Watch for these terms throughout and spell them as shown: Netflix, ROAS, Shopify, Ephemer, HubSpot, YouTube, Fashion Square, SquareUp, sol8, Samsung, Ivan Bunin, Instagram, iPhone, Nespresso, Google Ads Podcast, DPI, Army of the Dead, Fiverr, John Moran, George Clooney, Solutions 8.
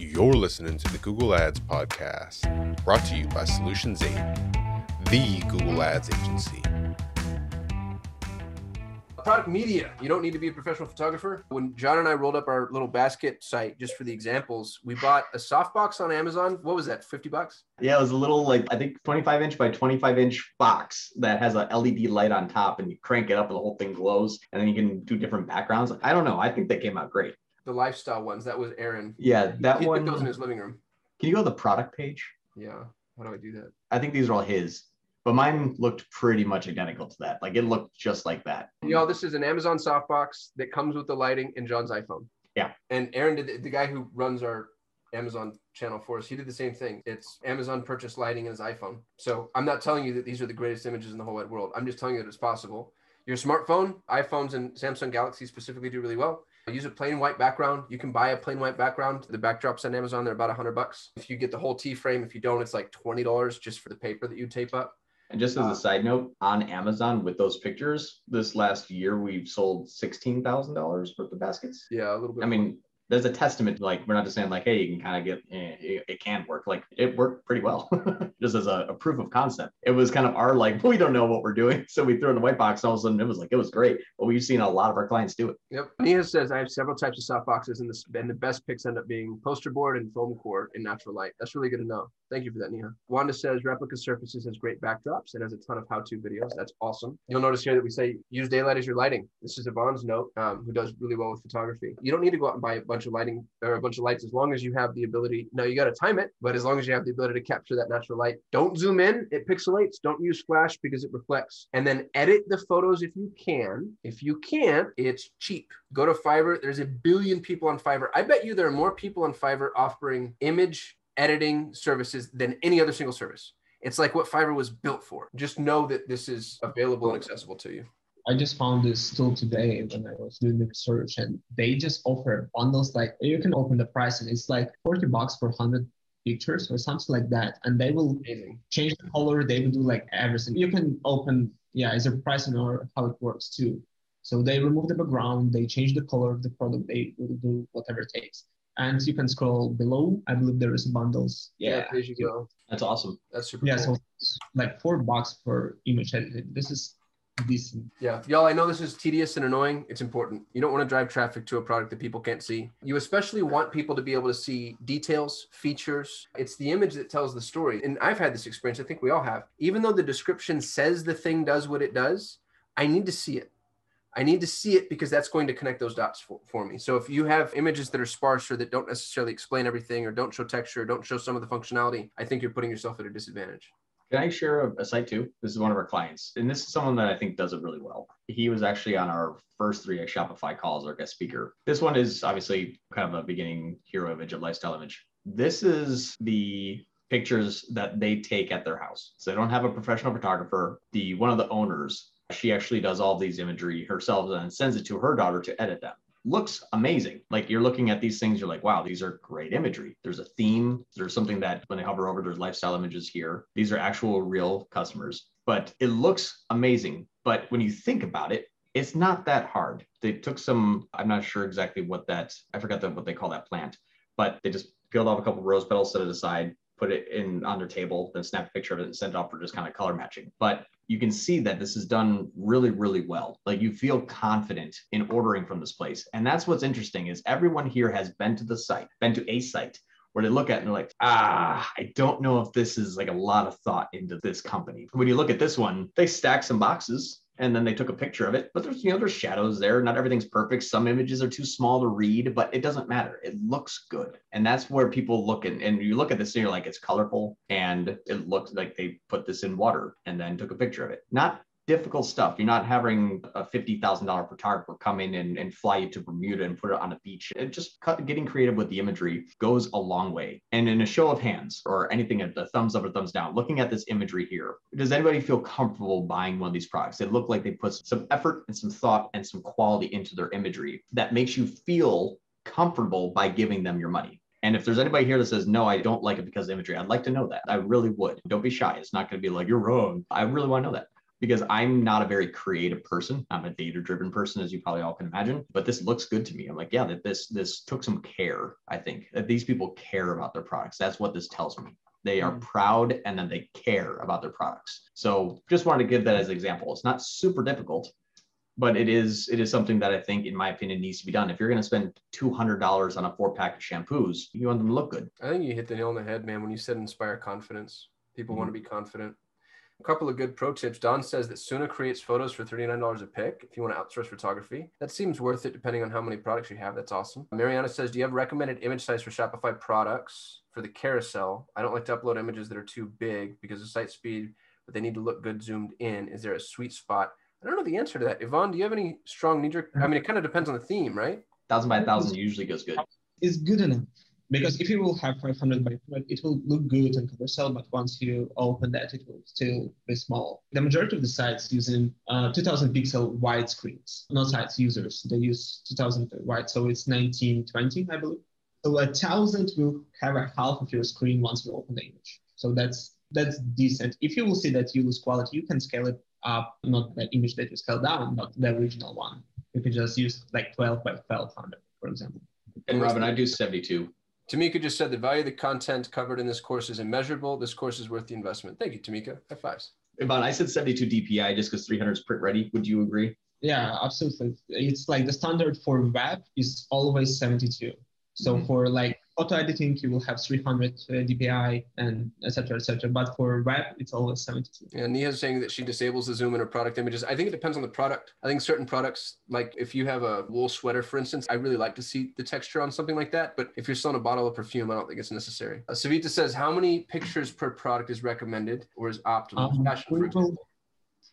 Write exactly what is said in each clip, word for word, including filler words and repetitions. You're listening to the Google Ads Podcast, brought to you by Solutions eight, the Google Ads agency. Product media. You don't need to be a professional photographer. When John and I rolled up our little basket site, just for the examples, we bought a softbox on Amazon. What was that? fifty bucks? Yeah, it was a little like, I think twenty-five inch by twenty-five inch box that has a L E D light on top, and you crank it up and the whole thing glows, and then you can do different backgrounds. I don't know. I think they came out great. The lifestyle ones. That was Aaron. Yeah, that he one. He put those in his living room. Can you go to the product page? Yeah. How do I do that? I think these are all his. But mine looked pretty much identical to that. Like it looked just like that. Y'all, this is an Amazon softbox that comes with the lighting in John's iPhone. Yeah. And Aaron, did the, the guy who runs our Amazon channel for us, he did the same thing. It's Amazon purchased lighting in his iPhone. So I'm not telling you that these are the greatest images in the whole wide world. I'm just telling you that it's possible. Your smartphone, iPhones and Samsung Galaxy specifically do really well. Use a plain white background. You can buy a plain white background. The backdrops on Amazon, they're about one hundred bucks. If you get the whole T-frame, if you don't, it's like twenty dollars just for the paper that you tape up. And just as a side note, on Amazon with those pictures, this last year, we've sold sixteen thousand dollars worth of baskets. Yeah, a little bit. I mean, there's a testament, like, we're not just saying like, hey, you can kind of get, eh, it, it can work. Like it worked pretty well, just as a, a proof of concept. It was kind of our like, we don't know what we're doing. So we threw in the white box and all of a sudden it was like, it was great. But we've seen a lot of our clients do it. Yep. Nia says, I have several types of softboxes and, this, and the best picks end up being poster board and foam core in natural light. That's really good to know. Thank you for that, Nia. Wanda says, replica surfaces has great backdrops and has a ton of how-to videos. That's awesome. You'll notice here that we say, use daylight as your lighting. This is Yvonne's note, um, who does really well with photography. You don't need to go out and buy a bunch of lighting or a bunch of lights as long as you have the ability. Now you got to time it, but as long as you have the ability to capture that natural light, don't zoom in, it pixelates. Don't use flash because it reflects, and then edit the photos if you can. If you can't, it's cheap. Go to Fiverr. There's a billion people on Fiverr. I bet you there are more people on Fiverr offering image editing services than any other single service. It's like what Fiverr was built for. Just know that this is available and accessible to you. I just found this tool today when I was doing the research, and they just offer bundles. Like you can open the price and it's like forty bucks for one hundred pictures or something like that. And they will Amazing. Change the color. They will do like everything. You can open, yeah, is there pricing or how it works too. So they remove the background, they change the color of the product. They will do whatever it takes. And you can scroll below. I believe there is bundles. Yeah, yeah, as you go. That's awesome. That's super yeah, cool. So it's like four bucks per image edited. This is decent. Yeah. Y'all, I know this is tedious and annoying. It's important. You don't want to drive traffic to a product that people can't see. You especially want people to be able to see details, features. It's the image that tells the story. And I've had this experience. I think we all have. Even though the description says the thing does what it does, I need to see it. I need to see it because that's going to connect those dots for, for me. So if you have images that are sparse or that don't necessarily explain everything or don't show texture, or don't show some of the functionality, I think you're putting yourself at a disadvantage. Can I share a, a site too? This is one of our clients. And this is someone that I think does it really well. He was actually on our first three Shopify calls, our guest speaker. This one is obviously kind of a beginning hero image, a lifestyle image. This is the pictures that they take at their house. So they don't have a professional photographer. The one of the owners, she actually does all these imagery herself and sends it to her daughter to edit them. Looks amazing. Like you're looking at these things, you're like, wow, these are great imagery. There's a theme. There's something that when they hover over, there's lifestyle images here. These are actual real customers, but it looks amazing. But when you think about it, it's not that hard. They took some, I'm not sure exactly what that, I forgot the, what they call that plant, but they just peeled off a couple of rose petals, set it aside, put it in on their table, then snap a picture of it and send it off for just kind of color matching. But you can see that this is done really, really well. Like you feel confident in ordering from this place. And that's what's interesting is everyone here has been to the site, been to a site where they look at it and they're like, ah, I don't know if this is like a lot of thought into this company. When you look at this one, they stack some boxes and then they took a picture of it, but there's, you know, there's shadows there. Not everything's perfect. Some images are too small to read, but it doesn't matter. It looks good. And that's where people look and, and you look at this and you're like, it's colorful and it looks like they put this in water and then took a picture of it. Not difficult stuff. You're not having a fifty thousand dollars photographer come in and, and fly you to Bermuda and put it on a beach. It just cut, getting creative with the imagery goes a long way. And in a show of hands or anything, a thumbs up or thumbs down, looking at this imagery here, does anybody feel comfortable buying one of these products? They look like they put some effort and some thought and some quality into their imagery that makes you feel comfortable by giving them your money. And if there's anybody here that says, no, I don't like it because of imagery, I'd like to know that. I really would. Don't be shy. It's not going to be like, you're wrong. I really want to know that. because I'm not a very creative person. I'm a data-driven person, as you probably all can imagine, but this looks good to me. I'm like, yeah, that this, this took some care. I think that these people care about their products. That's what this tells me. They are proud and then they care about their products. So just wanted to give that as an example. It's not super difficult, but it is, it is something that I think, in my opinion, needs to be done. If you're going to spend two hundred dollars on a four pack of shampoos, you want them to look good. I think you hit the nail on the head, man, when you said inspire confidence. People mm-hmm. want to be confident. A couple of good pro tips. Don says that Suna creates photos for thirty-nine dollars a pick if you want to outsource photography. That seems worth it depending on how many products you have. That's awesome. Mariana says, do you have recommended image size for Shopify products for the carousel? I don't like to upload images that are too big because of site speed, but they need to look good zoomed in. Is there a sweet spot? I don't know the answer to that. Yvonne, do you have any strong knee-jerk? I mean, it kind of depends on the theme, right? Thousand by thousand usually goes good. It's good enough. Because if you will have five hundred by five hundred, it will look good on carousel, but once you open that, it will still be small. The majority of the sites using uh, two thousand pixel wide screens, not sites users, they use two thousand wide, so it's nineteen twenty, I believe. So one thousand will have a half of your screen once you open the image. So that's that's decent. If you will see that you lose quality, you can scale it up, not the image that you scale down, but the original one. You can just use like twelve by twelve hundred, for example. And Robin, I do seventy-two. Tamika just said the value of the content covered in this course is immeasurable. This course is worth the investment. Thank you, Tamika. High fives. Ivan, I said seventy-two D P I just because three hundred is print ready. Would you agree? Yeah, absolutely. It's like the standard for web is always seventy-two. So mm-hmm. for like auto editing, you will have three hundred uh, D P I and et cetera, et cetera. But for web, it's always seventy-two. And Nia's saying that she disables the zoom in her product images. I think it depends on the product. I think certain products, like if you have a wool sweater, for instance, I really like to see the texture on something like that. But if you're selling a bottle of perfume, I don't think it's necessary. Uh, Savita says, how many pictures per product is recommended or is optimal? Um, Fashion, we will,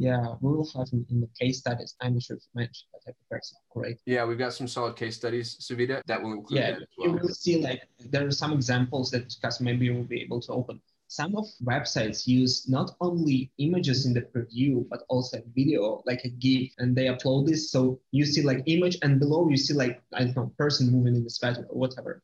yeah, we will have in, in the case studies. I'm not sure if you mentioned that type of person, correct? Yeah, we've got some solid case studies, Savita, that will include yeah, that as well. You will see like there are some examples that because maybe you will be able to open. Some of websites use not only images in the preview, but also video, like a GIF, and they upload this. So you see like image and below you see like, I don't know, person moving in the sweater or whatever.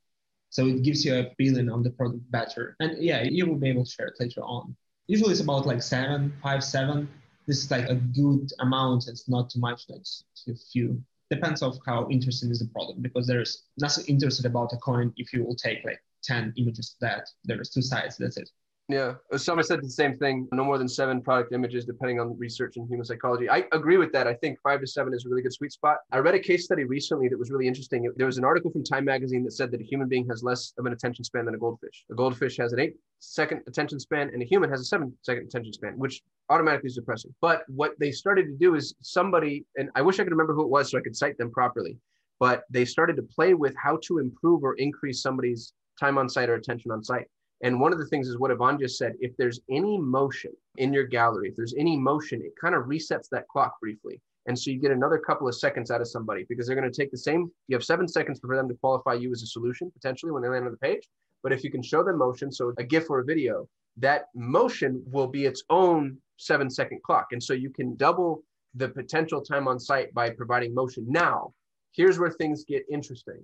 So it gives you a feeling on the product better. And yeah, you will be able to share it later on. Usually it's about like seven, five, seven. This is like a good amount. It's not too much, like too few. Depends on how interesting is the product, because there's nothing interesting about a coin if you will take like ten images of that. There's two sides, that's it. Yeah, someone said the same thing, no more than seven product images, depending on research in human psychology. I agree with that. I think five to seven is a really good sweet spot. I read a case study recently that was really interesting. There was an article from Time magazine that said that a human being has less of an attention span than a goldfish. A goldfish has an eight second attention span and a human has a seven second attention span, which automatically is depressing. But what they started to do is somebody, and I wish I could remember who it was so I could cite them properly, but they started to play with how to improve or increase somebody's time on site or attention on site. And one of the things is what Yvonne just said, if there's any motion in your gallery, if there's any motion, it kind of resets that clock briefly. And so you get another couple of seconds out of somebody because they're going to take the same, you have seven seconds for them to qualify you as a solution potentially when they land on the page. But if you can show them motion, so a GIF or a video, that motion will be its own seven second clock. And so you can double the potential time on site by providing motion. Now, here's where things get interesting.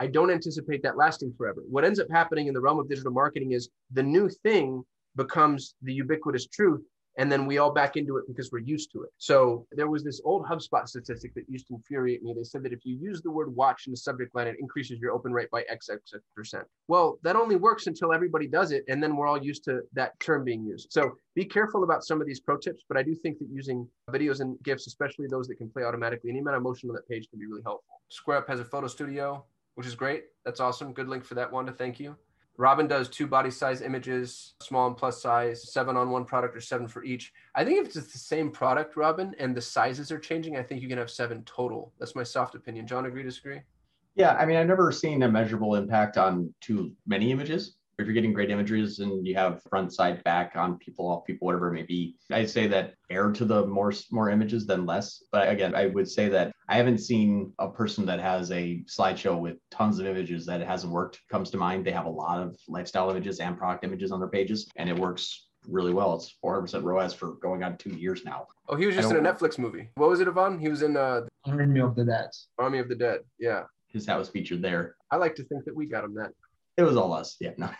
I don't anticipate that lasting forever. What ends up happening in the realm of digital marketing is the new thing becomes the ubiquitous truth, and then we all back into it because we're used to it. So there was this old HubSpot statistic that used to infuriate me. They said that if you use the word watch in the subject line, it increases your open rate by X X percent. Well, that only works until everybody does it, and then we're all used to that term being used. So be careful about some of these pro tips, but I do think that using videos and GIFs, especially those that can play automatically, any amount of motion on that page can be really helpful. SquareUp has a photo studio, which is great. That's awesome. Good link for that, Wanda. Thank you. Robin does two body size images, small and plus size, seven on one product or seven for each. I think if it's the same product, Robin, and the sizes are changing, I think you can have seven total. That's my soft opinion. John, agree, disagree? Yeah, I mean, I've never seen a measurable impact on too many images. If you're getting great images and you have front, side, back on people, off people, whatever it may be, I'd say that err to the more, more images than less. But again, I would say that I haven't seen a person that has a slideshow with tons of images that it hasn't worked comes to mind. They have a lot of lifestyle images and product images on their pages, and it works really well. It's four hundred percent R O A S for going on two years now. Oh, he was just in a Netflix movie. What was it, Yvonne? He was in uh, Army of the Dead. Army of the Dead, yeah. His hat was featured there. I like to think that we got him that. It was all us. Yeah, no.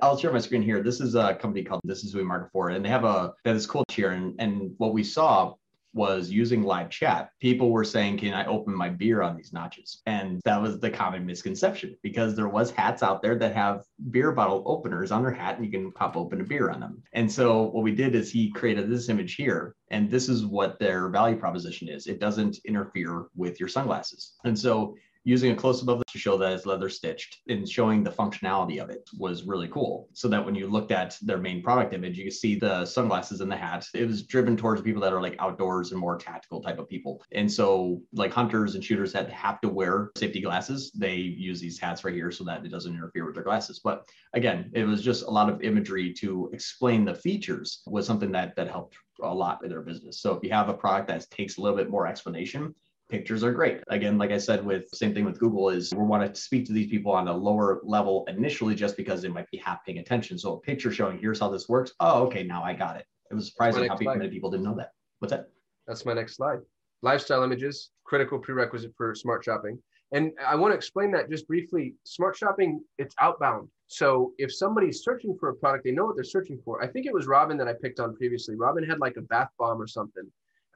I'll share my screen here. This is a company called This Is Who We Market For. And they have a, they have this cool tier. And, and what we saw was using live chat, people were saying, can I open my beer on these notches? And that was the common misconception, because there was hats out there that have beer bottle openers on their hat and you can pop open a beer on them. And so what we did is he created this image here, and this is what their value proposition is. It doesn't interfere with your sunglasses. And so using a close-up of it to show that it's leather stitched and showing the functionality of it was really cool. So that when you looked at their main product image, you could see the sunglasses and the hat. It was driven towards people that are like outdoors and more tactical type of people. And so like hunters and shooters that have to wear safety glasses, they use these hats right here so that it doesn't interfere with their glasses. But again, it was just a lot of imagery to explain the features was something that, that helped a lot with their business. So if you have a product that takes a little bit more explanation, pictures are great. Again, like I said, with same thing with Google is we want to speak to these people on a lower level initially, just because they might be half paying attention. So a picture showing here's how this works. Oh, okay, now I got it. It was surprising how many people didn't know that. What's that? That's my next slide. Lifestyle images, critical prerequisite for smart shopping. And I want to explain that just briefly. Smart shopping, it's outbound. So if somebody's searching for a product, they know what they're searching for. I think it was Robin that I picked on previously. Robin had like a bath bomb or something.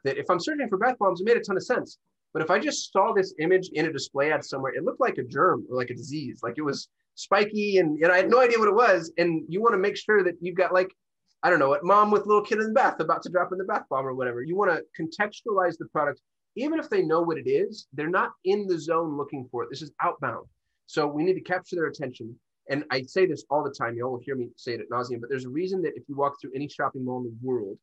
That if I'm searching for bath bombs, it made a ton of sense. But if I just saw this image in a display ad somewhere, it looked like a germ or like a disease, like it was spiky and, and I had no idea what it was. And you want to make sure that you've got like, I don't know, a mom with a little kid in the bath about to drop in the bath bomb or whatever. You want to contextualize the product. Even if they know what it is, they're not in the zone looking for it. This is outbound. So we need to capture their attention. And I say this all the time. You all will hear me say it ad nauseum, but there's a reason that if you walk through any shopping mall in the world,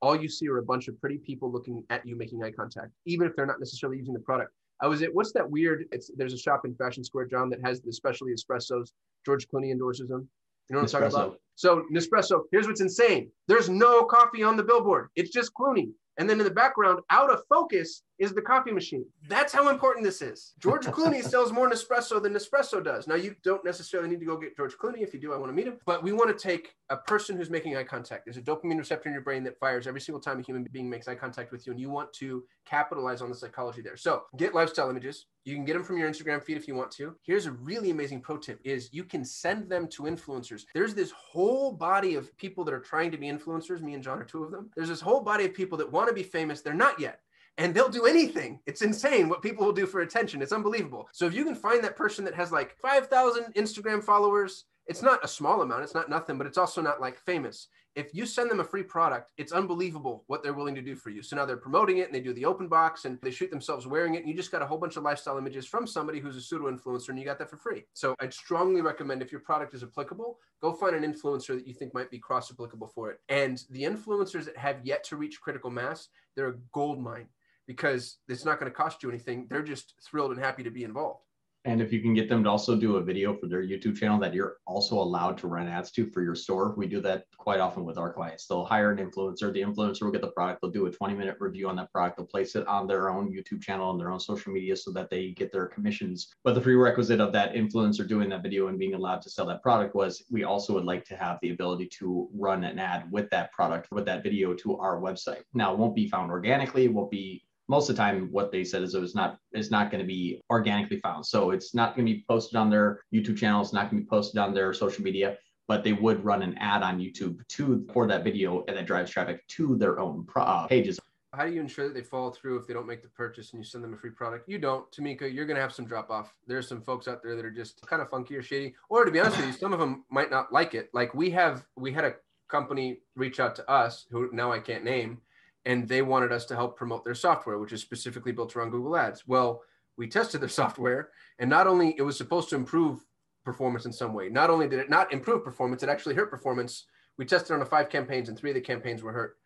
all you see are a bunch of pretty people looking at you, making eye contact, even if they're not necessarily using the product. I was at, what's that weird, it's, there's a shop in Fashion Square, John, that has the specialty espressos. George Clooney endorses them. You know what Nespresso. I'm talking about? So Nespresso, here's what's insane. There's no coffee on the billboard. It's just Clooney. And then in the background, out of focus is the coffee machine. That's how important this is. George Clooney sells more Nespresso than Nespresso does. Now, you don't necessarily need to go get George Clooney. If you do, I want to meet him. But we want to take a person who's making eye contact. There's a dopamine receptor in your brain that fires every single time a human being makes eye contact with you. And you want to capitalize on the psychology there. So get lifestyle images. You can get them from your Instagram feed if you want to. Here's a really amazing pro tip is you can send them to influencers. There's this whole body of people that are trying to be influencers. Me and John are two of them. There's this whole body of people that want to be famous. They're not yet. And they'll do anything. It's insane what people will do for attention. It's unbelievable. So if you can find that person that has like five thousand Instagram followers, it's not a small amount. It's not nothing, but it's also not like famous. If you send them a free product, it's unbelievable what they're willing to do for you. So now they're promoting it and they do the open box and they shoot themselves wearing it. And you just got a whole bunch of lifestyle images from somebody who's a pseudo influencer and you got that for free. So I'd strongly recommend if your product is applicable, go find an influencer that you think might be cross applicable for it. And the influencers that have yet to reach critical mass, they're a gold mine because it's not going to cost you anything. They're just thrilled and happy to be involved. And if you can get them to also do a video for their YouTube channel that you're also allowed to run ads to for your store, we do that quite often with our clients. They'll hire an influencer. The influencer will get the product. They'll do a twenty minute review on that product. They'll place it on their own YouTube channel and their own social media so that they get their commissions. But the prerequisite of that influencer doing that video and being allowed to sell that product was we also would like to have the ability to run an ad with that product, with that video to our website. Now, it won't be found organically. It won't be Most of the time, what they said is it was not, it's not going to be organically found. So it's not going to be posted on their YouTube channel. It's not going to be posted on their social media, but they would run an ad on YouTube to, for that video and that drives traffic to their own pro- pages. How do you ensure that they follow through if they don't make the purchase and you send them a free product? You don't, Tamika, you're going to have some drop off. There's some folks out there that are just kind of funky or shady, or to be honest with you, some of them might not like it. Like we have, we had a company reach out to us who now I can't name. And they wanted us to help promote their software, which is specifically built around Google Ads. Well, we tested their software and not only it was supposed to improve performance in some way, not only did it not improve performance, it actually hurt performance. We tested on five campaigns and three of the campaigns were hurt.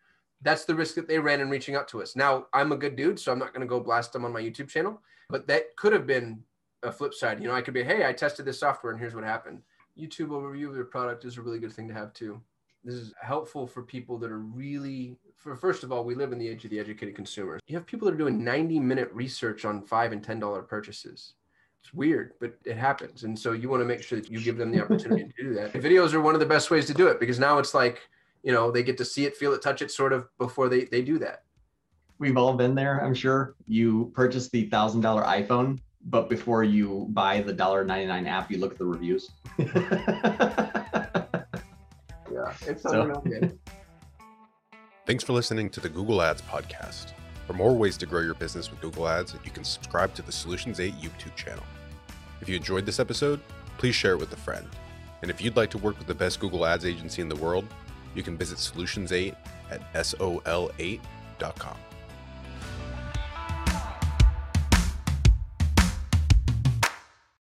That's the risk that they ran in reaching out to us. Now, I'm a good dude, so I'm not gonna go blast them on my YouTube channel, but that could have been a flip side. You know, I could be, hey, I tested this software and here's what happened. YouTube overview of your product is a really good thing to have too. This is helpful for people that are really, for first of all, we live in the age of the educated consumer. You have people that are doing ninety minute research on five and ten dollar purchases. It's weird, but it happens. And so you want to make sure that you give them the opportunity to do that. Videos are one of the best ways to do it because now it's like, you know, they get to see it, feel it, touch it sort of before they, they do that. We've all been there, I'm sure. You purchased the one thousand dollar iPhone. but before you buy the one dollar ninety-nine app, you look at the reviews. Yeah, it's unreal. So. Thanks for listening to the Google Ads Podcast. For more ways to grow your business with Google Ads, you can subscribe to the Solutions eight YouTube channel. If you enjoyed this episode, please share it with a friend. And if you'd like to work with the best Google Ads agency in the world, you can visit Solutions eight at sol eight dot com.